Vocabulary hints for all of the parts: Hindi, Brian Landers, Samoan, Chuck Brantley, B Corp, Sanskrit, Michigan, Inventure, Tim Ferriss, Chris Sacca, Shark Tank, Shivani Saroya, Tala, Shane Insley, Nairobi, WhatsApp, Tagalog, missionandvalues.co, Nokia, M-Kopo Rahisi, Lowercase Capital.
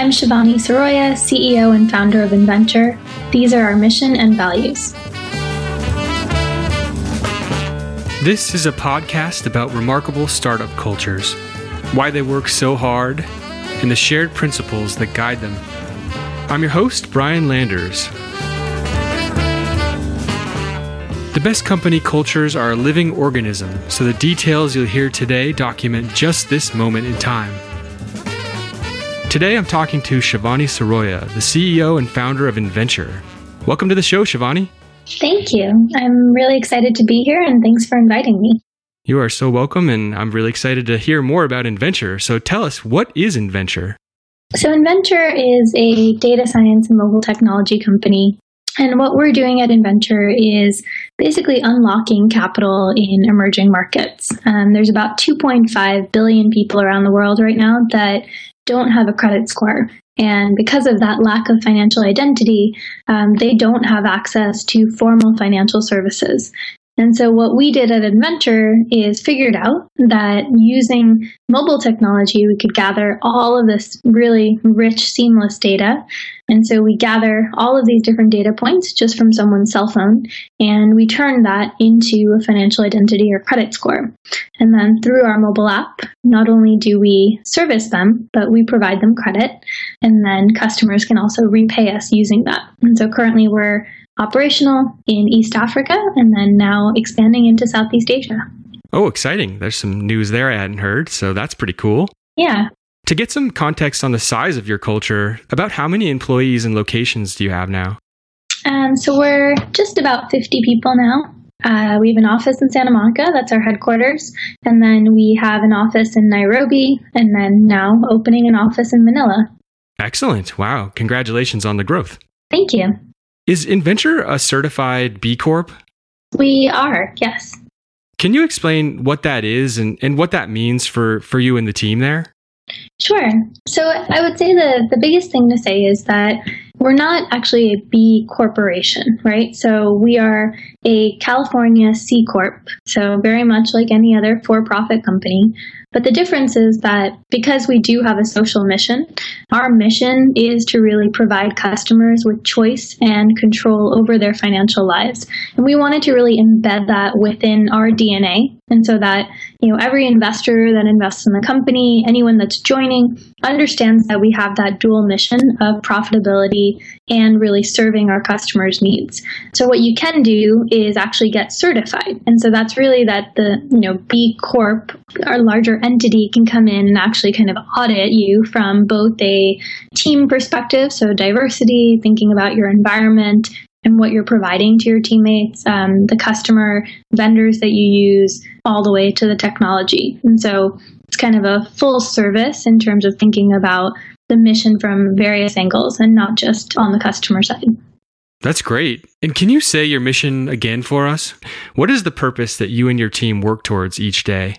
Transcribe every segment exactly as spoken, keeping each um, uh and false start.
I'm Shivani Saroya, C E O and founder of Inventure. These are our mission and values. This is a podcast about remarkable startup cultures, why they work so hard, and the shared principles that guide them. I'm your host, Brian Landers. The best company cultures are a living organism, so the details you'll hear today document just this moment in time. Today I'm talking to Shivani Saroya, the C E O and founder of Inventure. Welcome to the show, Shivani. Thank you. I'm really excited to be here, and thanks for inviting me. You are so welcome, and I'm really excited to hear more about Inventure. So tell us, what is Inventure? So Inventure is a data science and mobile technology company. And what we're doing at Inventure is basically unlocking capital in emerging markets. Um, there's about two point five billion people around the world right now that don't have a credit score. And because of that lack of financial identity, um, they don't have access to formal financial services. And so what we did at Inventure is figured out that using mobile technology, we could gather all of this really rich, seamless data. And so we gather all of these different data points just from someone's cell phone, and we turn that into a financial identity or credit score. And then through our mobile app, not only do we service them, but we provide them credit, and then customers can also repay us using that. And so currently we're operational in East Africa, and then now expanding into Southeast Asia. Oh, exciting. There's some news there I hadn't heard, so that's pretty cool. Yeah. To get some context on the size of your culture, about how many employees and locations do you have now? Um, so we're just about fifty people now. Uh, we have an office in Santa Monica, that's our headquarters, and then we have an office in Nairobi, and then now opening an office in Manila. Excellent. Wow. Congratulations on the growth. Thank you. Is Inventure a certified B Corp? We are, yes. Can you explain what that is and, and what that means for, for you and the team there? Sure. So I would say the, the biggest thing to say is that we're not actually a B corporation, right? So we are a California C Corp, so very much like any other for-profit company. But the difference is that because we do have a social mission, our mission is to really provide customers with choice and control over their financial lives. And we wanted to really embed that within our D N A. And so that, you know, every investor that invests in the company, anyone that's joining, understands that we have that dual mission of profitability and really serving our customers' needs. So what you can do is actually get certified. And so that's really that the, you know, B Corp, our larger entity, can come in and actually kind of audit you from both a team perspective, so diversity, thinking about your environment and what you're providing to your teammates, um, the customer, vendors that you use, all the way to the technology. And so it's kind of a full service in terms of thinking about the mission from various angles and not just on the customer side. That's great. And can you say your mission again for us? What is the purpose that you and your team work towards each day?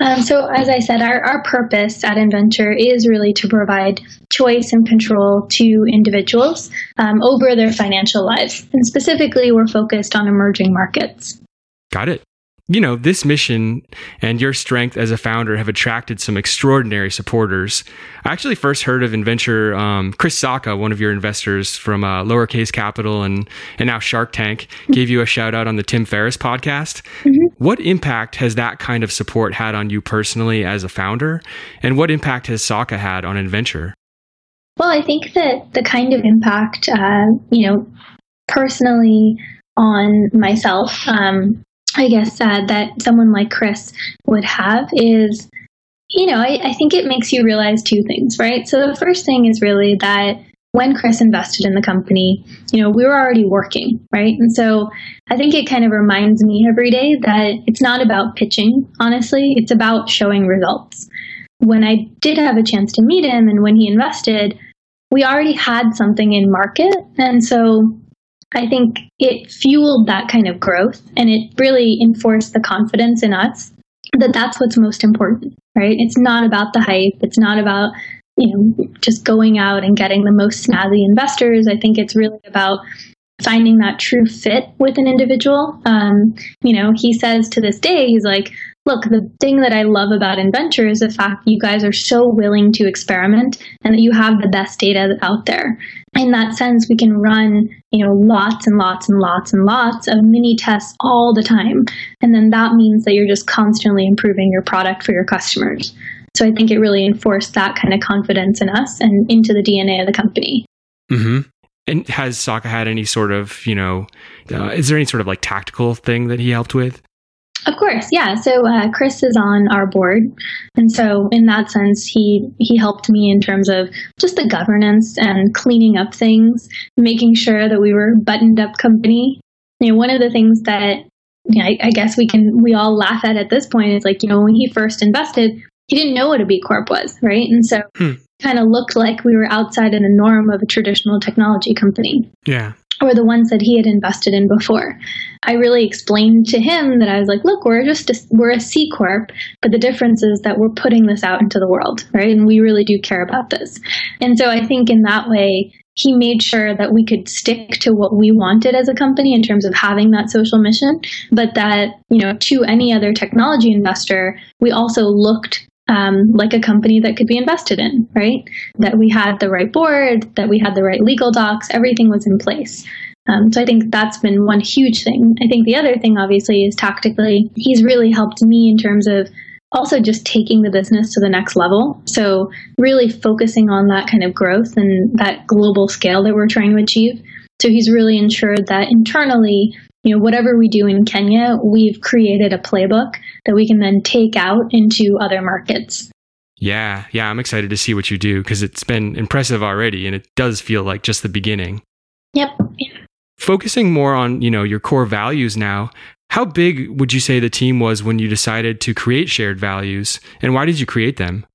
Um, so as I said, our, our purpose at Inventure is really to provide choice and control to individuals um, over their financial lives. And specifically, we're focused on emerging markets. Got it. You know, this mission and your strength as a founder have attracted some extraordinary supporters. I actually first heard of Inventure, um, Chris Sacca, one of your investors from uh, Lowercase Capital and, and now Shark Tank, gave you a shout out on the Tim Ferriss podcast. Mm-hmm. What impact has that kind of support had on you personally as a founder? And what impact has Sacca had on Inventure? Well, I think that the kind of impact, uh, you know, personally on myself, um, I guess uh, that someone like Chris would have is, you know, I, I think it makes you realize two things, right? So the first thing is really that when Chris invested in the company, you know, we were already working, right? And so I think it kind of reminds me every day that it's not about pitching, honestly. It's about showing results. When I did have a chance to meet him and when he invested, we already had something in market. And so I think it fueled that kind of growth, and it really enforced the confidence in us that that's what's most important, right? It's not about the hype. It's not about, you know, just going out and getting the most snazzy investors. I think it's really about finding that true fit with an individual. Um, you know, he says to this day, he's like, look, the thing that I love about Inventure is the fact that you guys are so willing to experiment and that you have the best data out there. In that sense, we can run, you know, lots and lots and lots and lots of mini tests all the time. And then that means that you're just constantly improving your product for your customers. So I think it really enforced that kind of confidence in us and into the D N A of the company. Mm-hmm. And has Sacca had any sort of, you know, uh, is there any sort of like tactical thing that he helped with? Of course, yeah. So uh, Chris is on our board. And so in that sense, he, he helped me in terms of just the governance and cleaning up things, making sure that we were a buttoned up company. You know, one of the things that, you know, I, I guess we can, we all laugh at at this point is like, you know, when he first invested, he didn't know what a B Corp was, right? And so hmm. it kind of looked like we were outside of the norm of a traditional technology company. Yeah. Or the ones that he had invested in before. I really explained to him that I was like, look, we're just a, we're a C Corp, but the difference is that we're putting this out into the world, right? And we really do care about this. And so I think in that way, he made sure that we could stick to what we wanted as a company in terms of having that social mission, but that, you know, to any other technology investor, we also looked Um, like a company that could be invested in, right? That we had the right board, that we had the right legal docs, everything was in place. Um, so I think that's been one huge thing. I think the other thing, obviously, is tactically, he's really helped me in terms of also just taking the business to the next level. So really focusing on that kind of growth and that global scale that we're trying to achieve. So he's really ensured that internally, you know, whatever we do in Kenya, we've created a playbook that we can then take out into other markets. Yeah. Yeah. I'm excited to see what you do because it's been impressive already and it does feel like just the beginning. Yep. Focusing more on, you know, your core values now, how big would you say the team was when you decided to create shared values and why did you create them?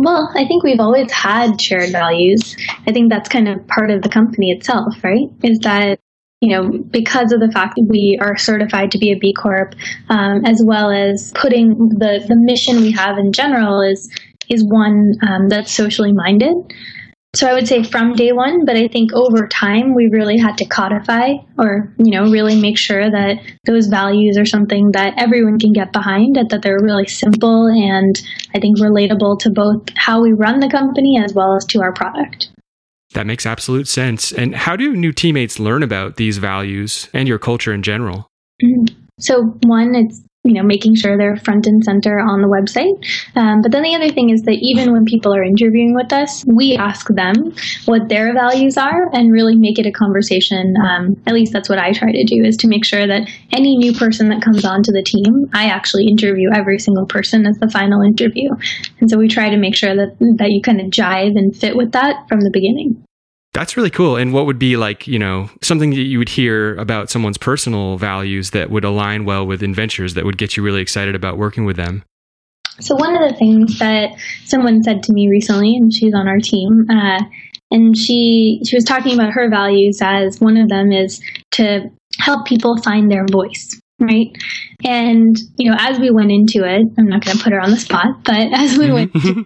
Well, I think we've always had shared values. I think that's kind of part of the company itself, right? Is that, you know, because of the fact that we are certified to be a B Corp, um, as well as putting the, the mission we have in general is is one um, that's socially minded. So I would say from day one, but I think over time, we really had to codify or, you know, really make sure that those values are something that everyone can get behind and that they're really simple and I think relatable to both how we run the company as well as to our product. That makes absolute sense. And how do new teammates learn about these values and your culture in general? So one, it's, you know, making sure they're front and center on the website. Um, but then the other thing is that even when people are interviewing with us, we ask them what their values are and really make it a conversation. Um, at least that's what I try to do, is to make sure that any new person that comes onto the team, I actually interview every single person as the final interview. And so we try to make sure that, that you kind of jive and fit with that from the beginning. That's really cool. And what would be like, you know, something that you would hear about someone's personal values that would align well with Inventures that would get you really excited about working with them? So one of the things that someone said to me recently, and she's on our team, uh, and she she was talking about her values as one of them is to help people find their voice. Right. And, you know, as we went into it, I'm not going to put her on the spot, but as we went, into,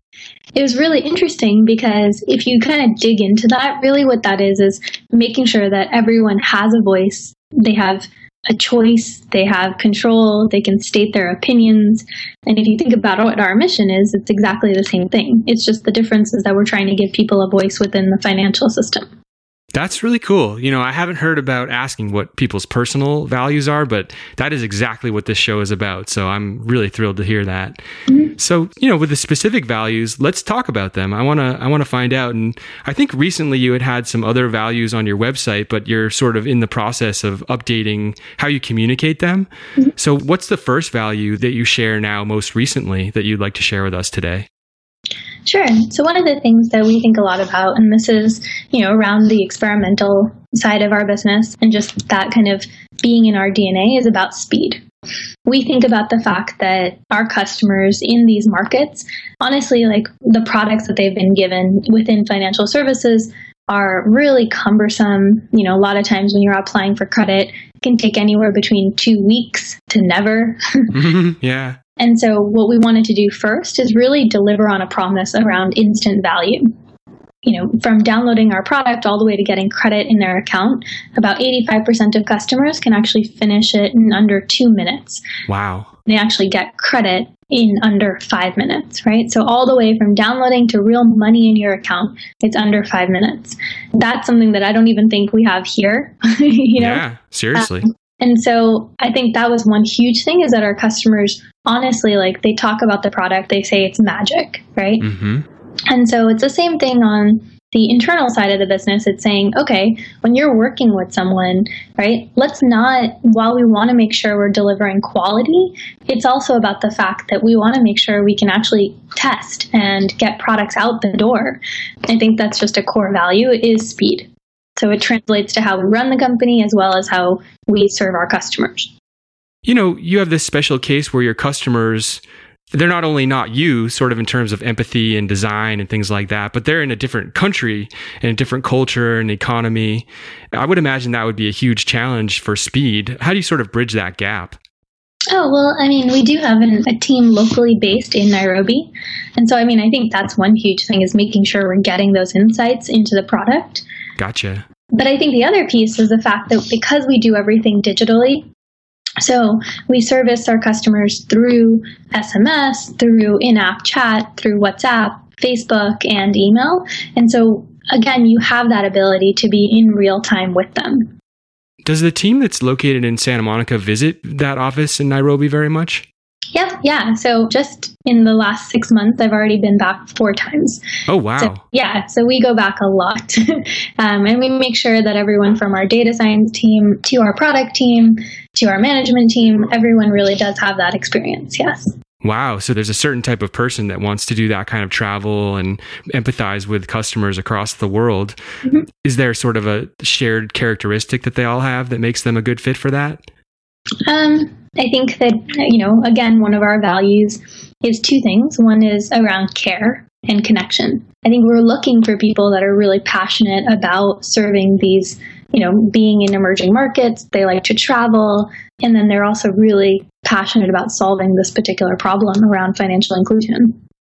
it was really interesting because if you kind of dig into that, really what that is, is making sure that everyone has a voice. They have a choice. They have control. They can state their opinions. And if you think about what our mission is, it's exactly the same thing. It's just the difference is that we're trying to give people a voice within the financial system. That's really cool. You know, I haven't heard about asking what people's personal values are, but that is exactly what this show is about. So I'm really thrilled to hear that. Mm-hmm. So, you know, with the specific values, let's talk about them. I want to I want to find out. And I think recently you had had some other values on your website, but you're sort of in the process of updating how you communicate them. Mm-hmm. So what's the first value that you share now most recently that you'd like to share with us today? Sure. So one of the things that we think a lot about, and this is, you know, around the experimental side of our business and just that kind of being in our D N A, is about speed. We think about the fact that our customers in these markets, honestly, like the products that they've been given within financial services are really cumbersome. You know, a lot of times when you're applying for credit, it can take anywhere between two weeks to never. Yeah. And so what we wanted to do first is really deliver on a promise around instant value. you know, from downloading our product all the way to getting credit in their account, about eighty-five percent of customers can actually finish it in under two minutes. Wow. They actually get credit in under five minutes, right? So all the way from downloading to real money in your account, it's under five minutes. That's something that I don't even think we have here, you know? Yeah, seriously. Um, and so I think that was one huge thing, is that our customers, honestly, like they talk about the product, they say it's magic, right? Mm-hmm. And so it's the same thing on the internal side of the business. It's saying, okay, when you're working with someone, right, let's not, while we want to make sure we're delivering quality, it's also about the fact that we want to make sure we can actually test and get products out the door. I think that's just a core value, is speed. So it translates to how we run the company as well as how we serve our customers. You know, you have this special case where your customers, they're not only not you, sort of in terms of empathy and design and things like that, but they're in a different country and a different culture and economy. I would imagine that would be a huge challenge for speed. How do you sort of bridge that gap? Oh, well, I mean, we do have an, a team locally based in Nairobi. And so, I mean, I think that's one huge thing, is making sure we're getting those insights into the product. Gotcha. But I think the other piece is the fact that because we do everything digitally, so we service our customers through S M S, through in-app chat, through WhatsApp, Facebook, and email. And so, again, you have that ability to be in real time with them. Does the team that's located in Santa Monica visit that office in Nairobi very much? Yep. Yeah. So just in the last six months, I've already been back four times. Oh, wow. So, yeah. So we go back a lot. um, and we make sure that everyone from our data science team to our product team to our management team, everyone really does have that experience. Yes. Wow. So there's a certain type of person that wants to do that kind of travel and empathize with customers across the world. Mm-hmm. Is there sort of a shared characteristic that they all have that makes them a good fit for that? Um, I think that, you know, again, one of our values is two things. One is around care and connection. I think we're looking for people that are really passionate about serving these, you know, being in emerging markets, they like to travel, and then they're also really passionate about solving this particular problem around financial inclusion.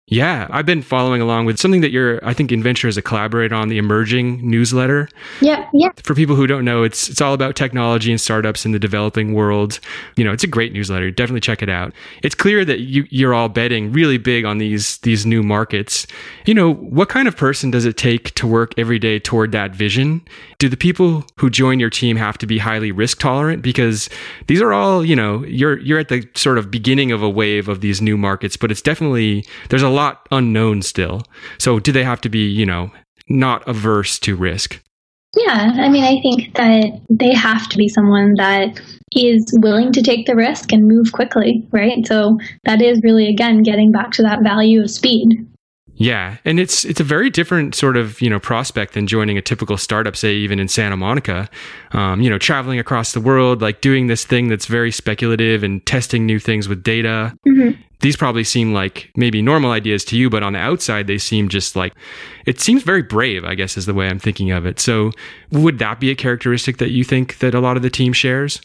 Yeah, I've been following along with something that you're, I think Inventure is a collaborator on, the Emerging newsletter. Yeah, yeah. For people who don't know, it's it's all about technology and startups in the developing world. You know, it's a great newsletter. Definitely check it out. It's clear that you, you're all betting really big on these these new markets. You know, what kind of person does it take to work every day toward that vision? Do the people who join your team have to be highly risk tolerant? Because these are all, you know, you're you're at the sort of beginning of a wave of these new markets, but it's definitely, there's a lot lot unknown still. So do they have to be, you know, not averse to risk? Yeah. I mean, I think that they have to be someone that is willing to take the risk and move quickly, right? So that is really, again, getting back to that value of speed. Yeah. And it's it's a very different sort of, you know, prospect than joining a typical startup, say, even in Santa Monica, um, you know, traveling across the world, like doing this thing that's very speculative and testing new things with data. Mm-hmm. These probably seem like maybe normal ideas to you, but on the outside, they seem just like, it seems very brave, I guess, is the way I'm thinking of it. So would that be a characteristic that you think that a lot of the team shares?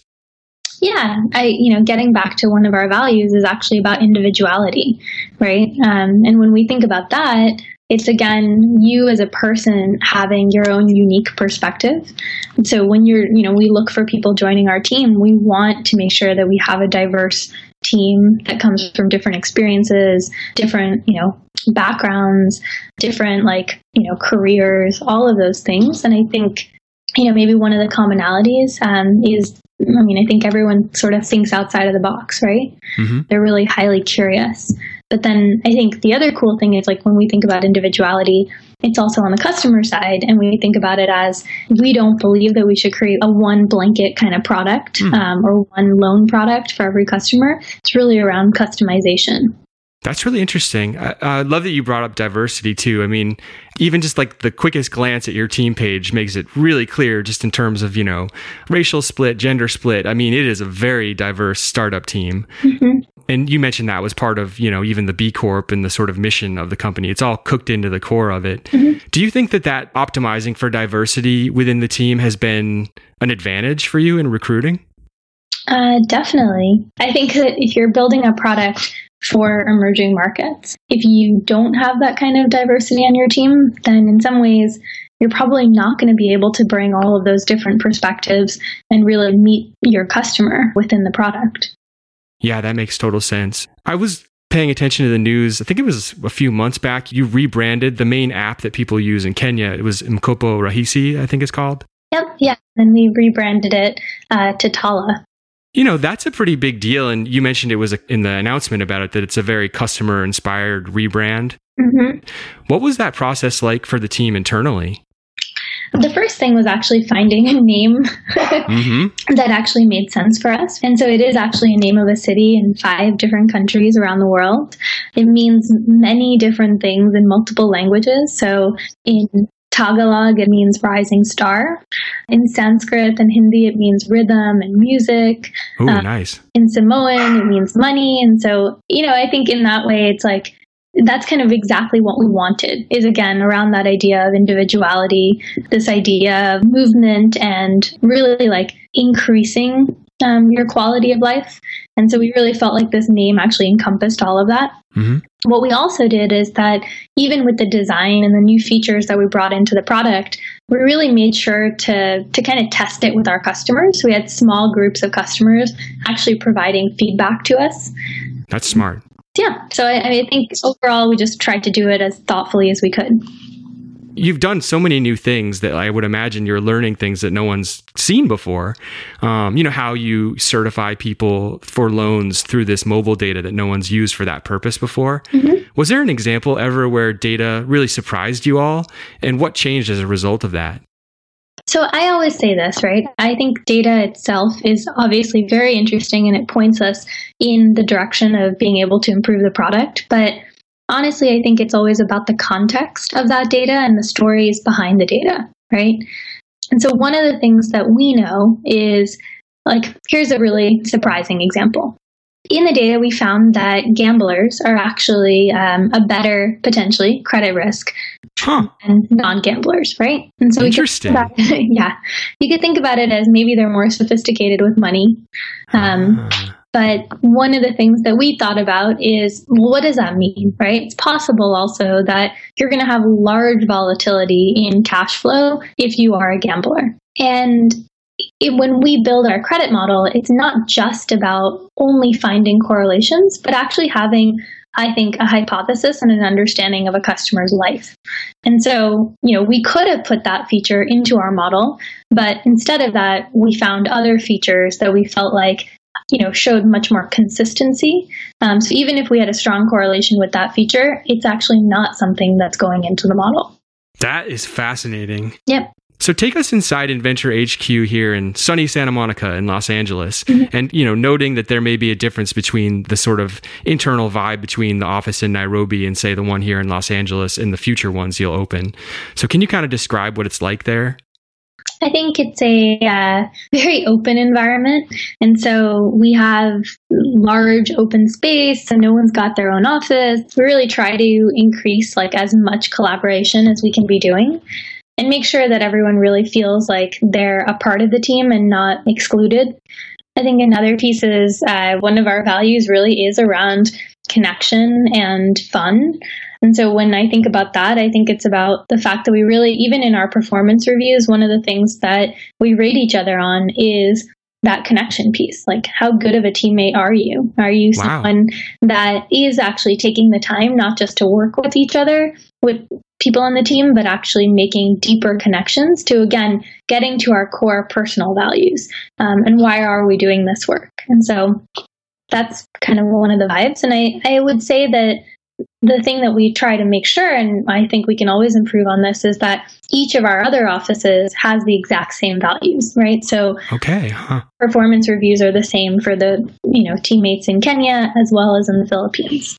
Yeah, I, you know, getting back to one of our values is actually about individuality, right? Um, and when we think about that, it's again, you as a person having your own unique perspective. And so when you're, you know, we look for people joining our team, we want to make sure that we have a diverse team that comes from different experiences, different, you know, backgrounds, different, like, you know, careers, all of those things. And I think, you know, maybe one of the commonalities um, is, I mean, I think everyone sort of thinks outside of the box, right? Mm-hmm. They're really highly curious. But then I think the other cool thing is, like, when we think about individuality, it's also on the customer side. And we think about it as, we don't believe that we should create a one blanket kind of product mm. um, or one loan product for every customer. It's really around customization. That's really interesting. I, I love that you brought up diversity too. I mean, even just like the quickest glance at your team page makes it really clear, just in terms of, you know, racial split, gender split. I mean, it is a very diverse startup team. Mm-hmm. And you mentioned that was part of, you know, even the B Corp and the sort of mission of the company. It's all cooked into the core of it. Mm-hmm. Do you think that that optimizing for diversity within the team has been an advantage for you in recruiting? Uh, definitely. I think that if you're building a product for emerging markets. If you don't have that kind of diversity on your team, then in some ways, you're probably not going to be able to bring all of those different perspectives and really meet your customer within the product. Yeah, that makes total sense. I was paying attention to the news. I think it was a few months back. You rebranded the main app that people use in Kenya. It was M-Kopo Rahisi, I think it's called. Yep. Yeah. And we rebranded it uh, to Tala. You know, that's a pretty big deal. And you mentioned it was a, in the announcement about it that it's a very customer-inspired rebrand. Mm-hmm. What was that process like for the team internally? The first thing was actually finding a name mm-hmm. that actually made sense for us. And so it is actually a name of a city in five different countries around the world. It means many different things in multiple languages. So in Tagalog, it means rising star. In Sanskrit and Hindi, it means rhythm and music. Oh, um, nice. In Samoan, it means money. And so, you know, I think in that way, it's like, that's kind of exactly what we wanted, is again, around that idea of individuality, this idea of movement and really like increasing um, your quality of life. And so we really felt like this name actually encompassed all of that. Mm-hmm. What we also did is that even with the design and the new features that we brought into the product, we really made sure to to kind of test it with our customers. We had small groups of customers actually providing feedback to us. That's smart. Yeah. So I, I think overall, we just tried to do it as thoughtfully as we could. You've done so many new things that I would imagine you're learning things that no one's seen before. Um, you know, how you certify people for loans through this mobile data that no one's used for that purpose before. Mm-hmm. Was there an example ever where data really surprised you all? And what changed as a result of that? So I always say this, right? I think data itself is obviously very interesting and it points us in the direction of being able to improve the product. But honestly, I think it's always about the context of that data and the stories behind the data, right? And so one of the things that we know is, like, here's a really surprising example. In the data, we found that gamblers are actually um, a better, potentially, credit risk huh. than non-gamblers, right? And so Interesting. We could think about it, yeah. You could think about it as maybe they're more sophisticated with money. Um, uh. But one of the things that we thought about is, well, what does that mean, right? It's possible also that you're going to have large volatility in cash flow if you are a gambler. And It, when we build our credit model, it's not just about only finding correlations, but actually having, I think, a hypothesis and an understanding of a customer's life. And so, you know, we could have put that feature into our model, but instead of that, we found other features that we felt like, you know, showed much more consistency. Um, so even if we had a strong correlation with that feature, it's actually not something that's going into the model. That is fascinating. Yep. So take us inside Inventure H Q here in sunny Santa Monica in Los Angeles, mm-hmm. and, you know, noting that there may be a difference between the sort of internal vibe between the office in Nairobi and, say, the one here in Los Angeles and the future ones you'll open. So can you kind of describe what it's like there? I think it's a uh, very open environment. And so we have large open space, so no one's got their own office. We really try to increase like as much collaboration as we can be doing. And make sure that everyone really feels like they're a part of the team and not excluded. I think another piece is uh, one of our values really is around connection and fun. And so when I think about that, I think it's about the fact that we really, even in our performance reviews, one of the things that we rate each other on is that connection piece. Like, how good of a teammate are you? Are you wow. someone that is actually taking the time not just to work with each other, with people on the team, but actually making deeper connections to, again, getting to our core personal values um, and why are we doing this work? And so that's kind of one of the vibes. And I, I would say that the thing that we try to make sure, and I think we can always improve on this, is that each of our other offices has the exact same values, right? So okay, huh. performance reviews are the same for the, you know, teammates in Kenya as well as in the Philippines.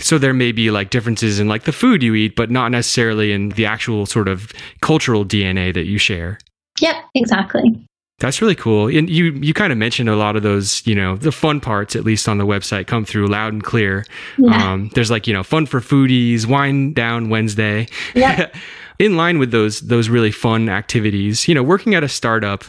So there may be like differences in like the food you eat, but not necessarily in the actual sort of cultural D N A that you share. Yep, exactly. That's really cool. And you, you kind of mentioned a lot of those, you know, the fun parts, at least on the website, come through loud and clear. Yeah. Um, there's like, you know, fun for foodies, wine down Wednesday. Yeah. In line with those, those really fun activities, you know, working at a startup,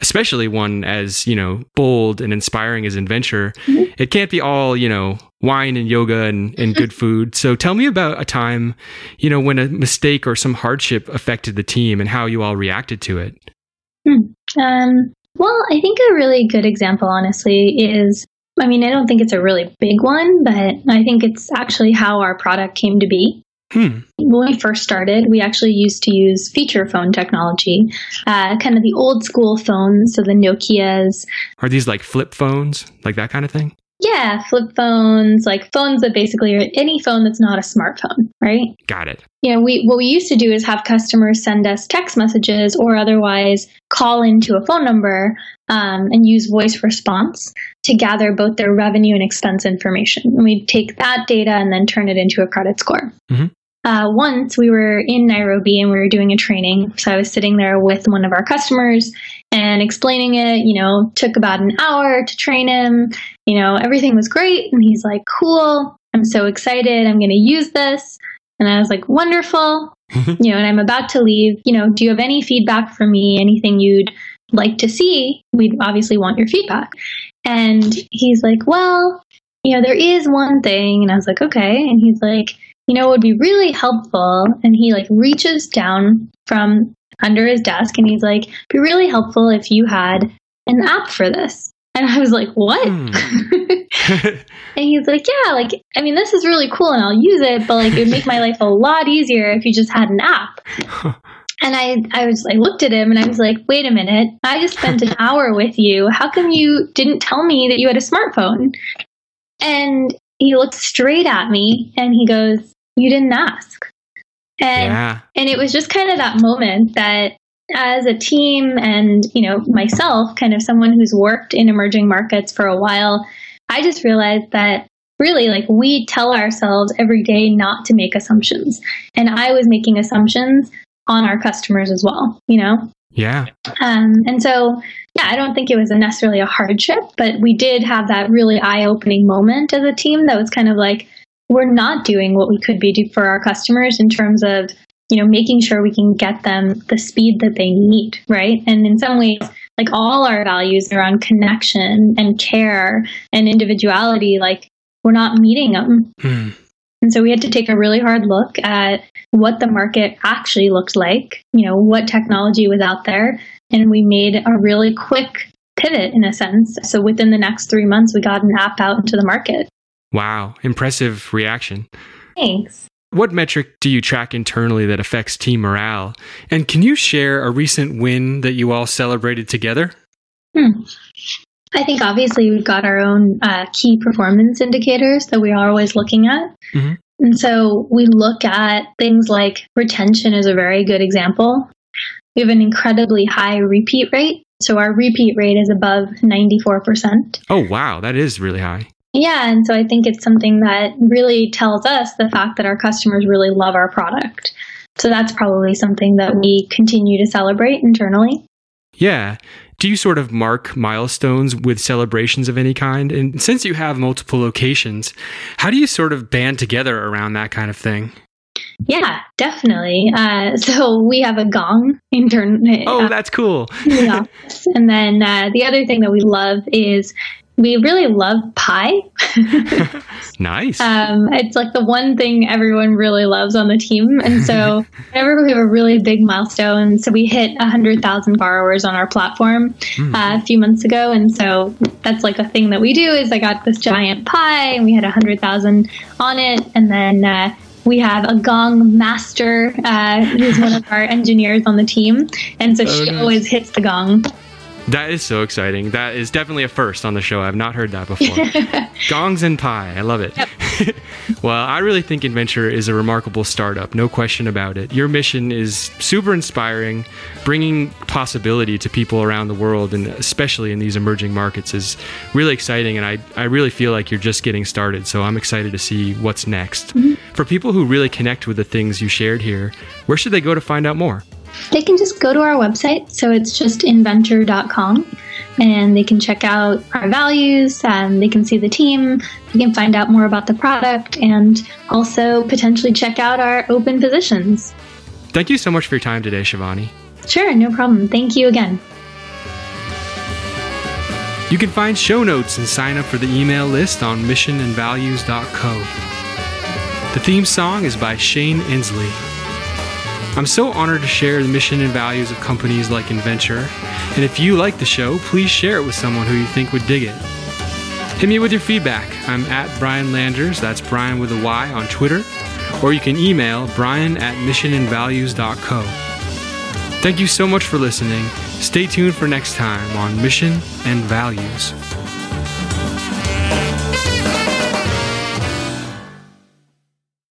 especially one as, you know, bold and inspiring as Inventure, mm-hmm. it can't be all, you know, wine and yoga and, and good food. So tell me about a time, you know, when a mistake or some hardship affected the team and how you all reacted to it. Hmm. Um, well, I think a really good example, honestly, is, I mean, I don't think it's a really big one, but I think it's actually how our product came to be. Hmm. When we first started, we actually used to use feature phone technology, uh, kind of the old school phones, so the Nokias. Are these like flip phones, like that kind of thing? Yeah, flip phones, like phones that basically are any phone that's not a smartphone, right? Got it. You know, we what we used to do is have customers send us text messages or otherwise call into a phone number um, and use voice response to gather both their revenue and expense information. And we'd take that data and then turn it into a credit score. Mm-hmm. Uh, once we were in Nairobi and we were doing a training. So I was sitting there with one of our customers and explaining it, you know, took about an hour to train him. You know, everything was great. And he's like, cool. I'm so excited. I'm going to use this. And I was like, wonderful. You know, and I'm about to leave. You know, do you have any feedback for me? Anything you'd like to see? We'd obviously want your feedback. And he's like, well, you know, there is one thing. And I was like, okay. And he's like, you know, it would be really helpful. And he like reaches down from under his desk and he's like, it'd be really helpful if you had an app for this. And I was like, what? Mm. And he's like, yeah, like, I mean, this is really cool and I'll use it, but like, it would make my life a lot easier if you just had an app. And I, I was, I looked at him and I was like, wait a minute, I just spent an hour with you. How come you didn't tell me that you had a smartphone? And he looked straight at me and he goes, you didn't ask. And yeah. and it was just kind of that moment that as a team and, you know, myself, kind of someone who's worked in emerging markets for a while, I just realized that really, like, we tell ourselves every day not to make assumptions. And I was making assumptions on our customers as well, you know? Yeah. Um, and so, yeah, I don't think it was a necessarily a hardship, but we did have that really eye-opening moment as a team that was kind of like, we're not doing what we could be do for our customers in terms of, you know, making sure we can get them the speed that they need, right? And in some ways, like all our values around connection and care and individuality, like we're not meeting them. Hmm. And so we had to take a really hard look at what the market actually looked like, you know, what technology was out there. And we made a really quick pivot in a sense. So within the next three months, we got an app out into the market. Wow. Impressive reaction. Thanks. What metric do you track internally that affects team morale? And can you share a recent win that you all celebrated together? Hmm. I think obviously we've got our own uh, key performance indicators that we are always looking at. Mm-hmm. And so we look at things like retention is a very good example. We have an incredibly high repeat rate. So our repeat rate is above ninety-four percent. Oh, wow. That is really high. Yeah. And so I think it's something that really tells us the fact that our customers really love our product. So that's probably something that we continue to celebrate internally. Yeah. Do you sort of mark milestones with celebrations of any kind? And since you have multiple locations, how do you sort of band together around that kind of thing? Yeah, definitely. Uh, so we have a gong internally. Oh, uh, that's cool. In the office. And then uh, the other thing that we love is we really love pie. Nice. Um, it's like the one thing everyone really loves on the team. And so whenever we have a really big milestone, so we hit one hundred thousand borrowers on our platform mm. uh, a few months ago. And so that's like a thing that we do is I got this giant pie and we had one hundred thousand on it. And then uh, we have a gong master uh, who's one of our engineers on the team. And so oh, she nice. always hits the gong. That is so exciting. That is definitely a first on the show. I've not heard that before. Gongs and pie. I love it. Yep. Well, I really think Inventure is a remarkable startup. No question about it. Your mission is super inspiring. Bringing possibility to people around the world, and especially in these emerging markets, is really exciting. And I, I really feel like you're just getting started. So I'm excited to see what's next. Mm-hmm. For people who really connect with the things you shared here, where should they go to find out more? they can just go to our website. So it's just inventure dot com, and they can check out our values, and they can see the team. They can find out more about the product, and also potentially check out our open positions. Thank you so much for your time today, Shivani. Sure, no problem. Thank you again. You can find show notes and sign up for the email list on mission and values dot co. The theme song is by Shane Insley. I'm so honored to share the mission and values of companies like Inventure, and if you like the show, please share it with someone who you think would dig it. Hit me with your feedback. I'm at Brian Landers, that's Brian with a Y on Twitter, or you can email brian at mission and values dot co. Thank you so much for listening. Stay tuned for next time on Mission and Values.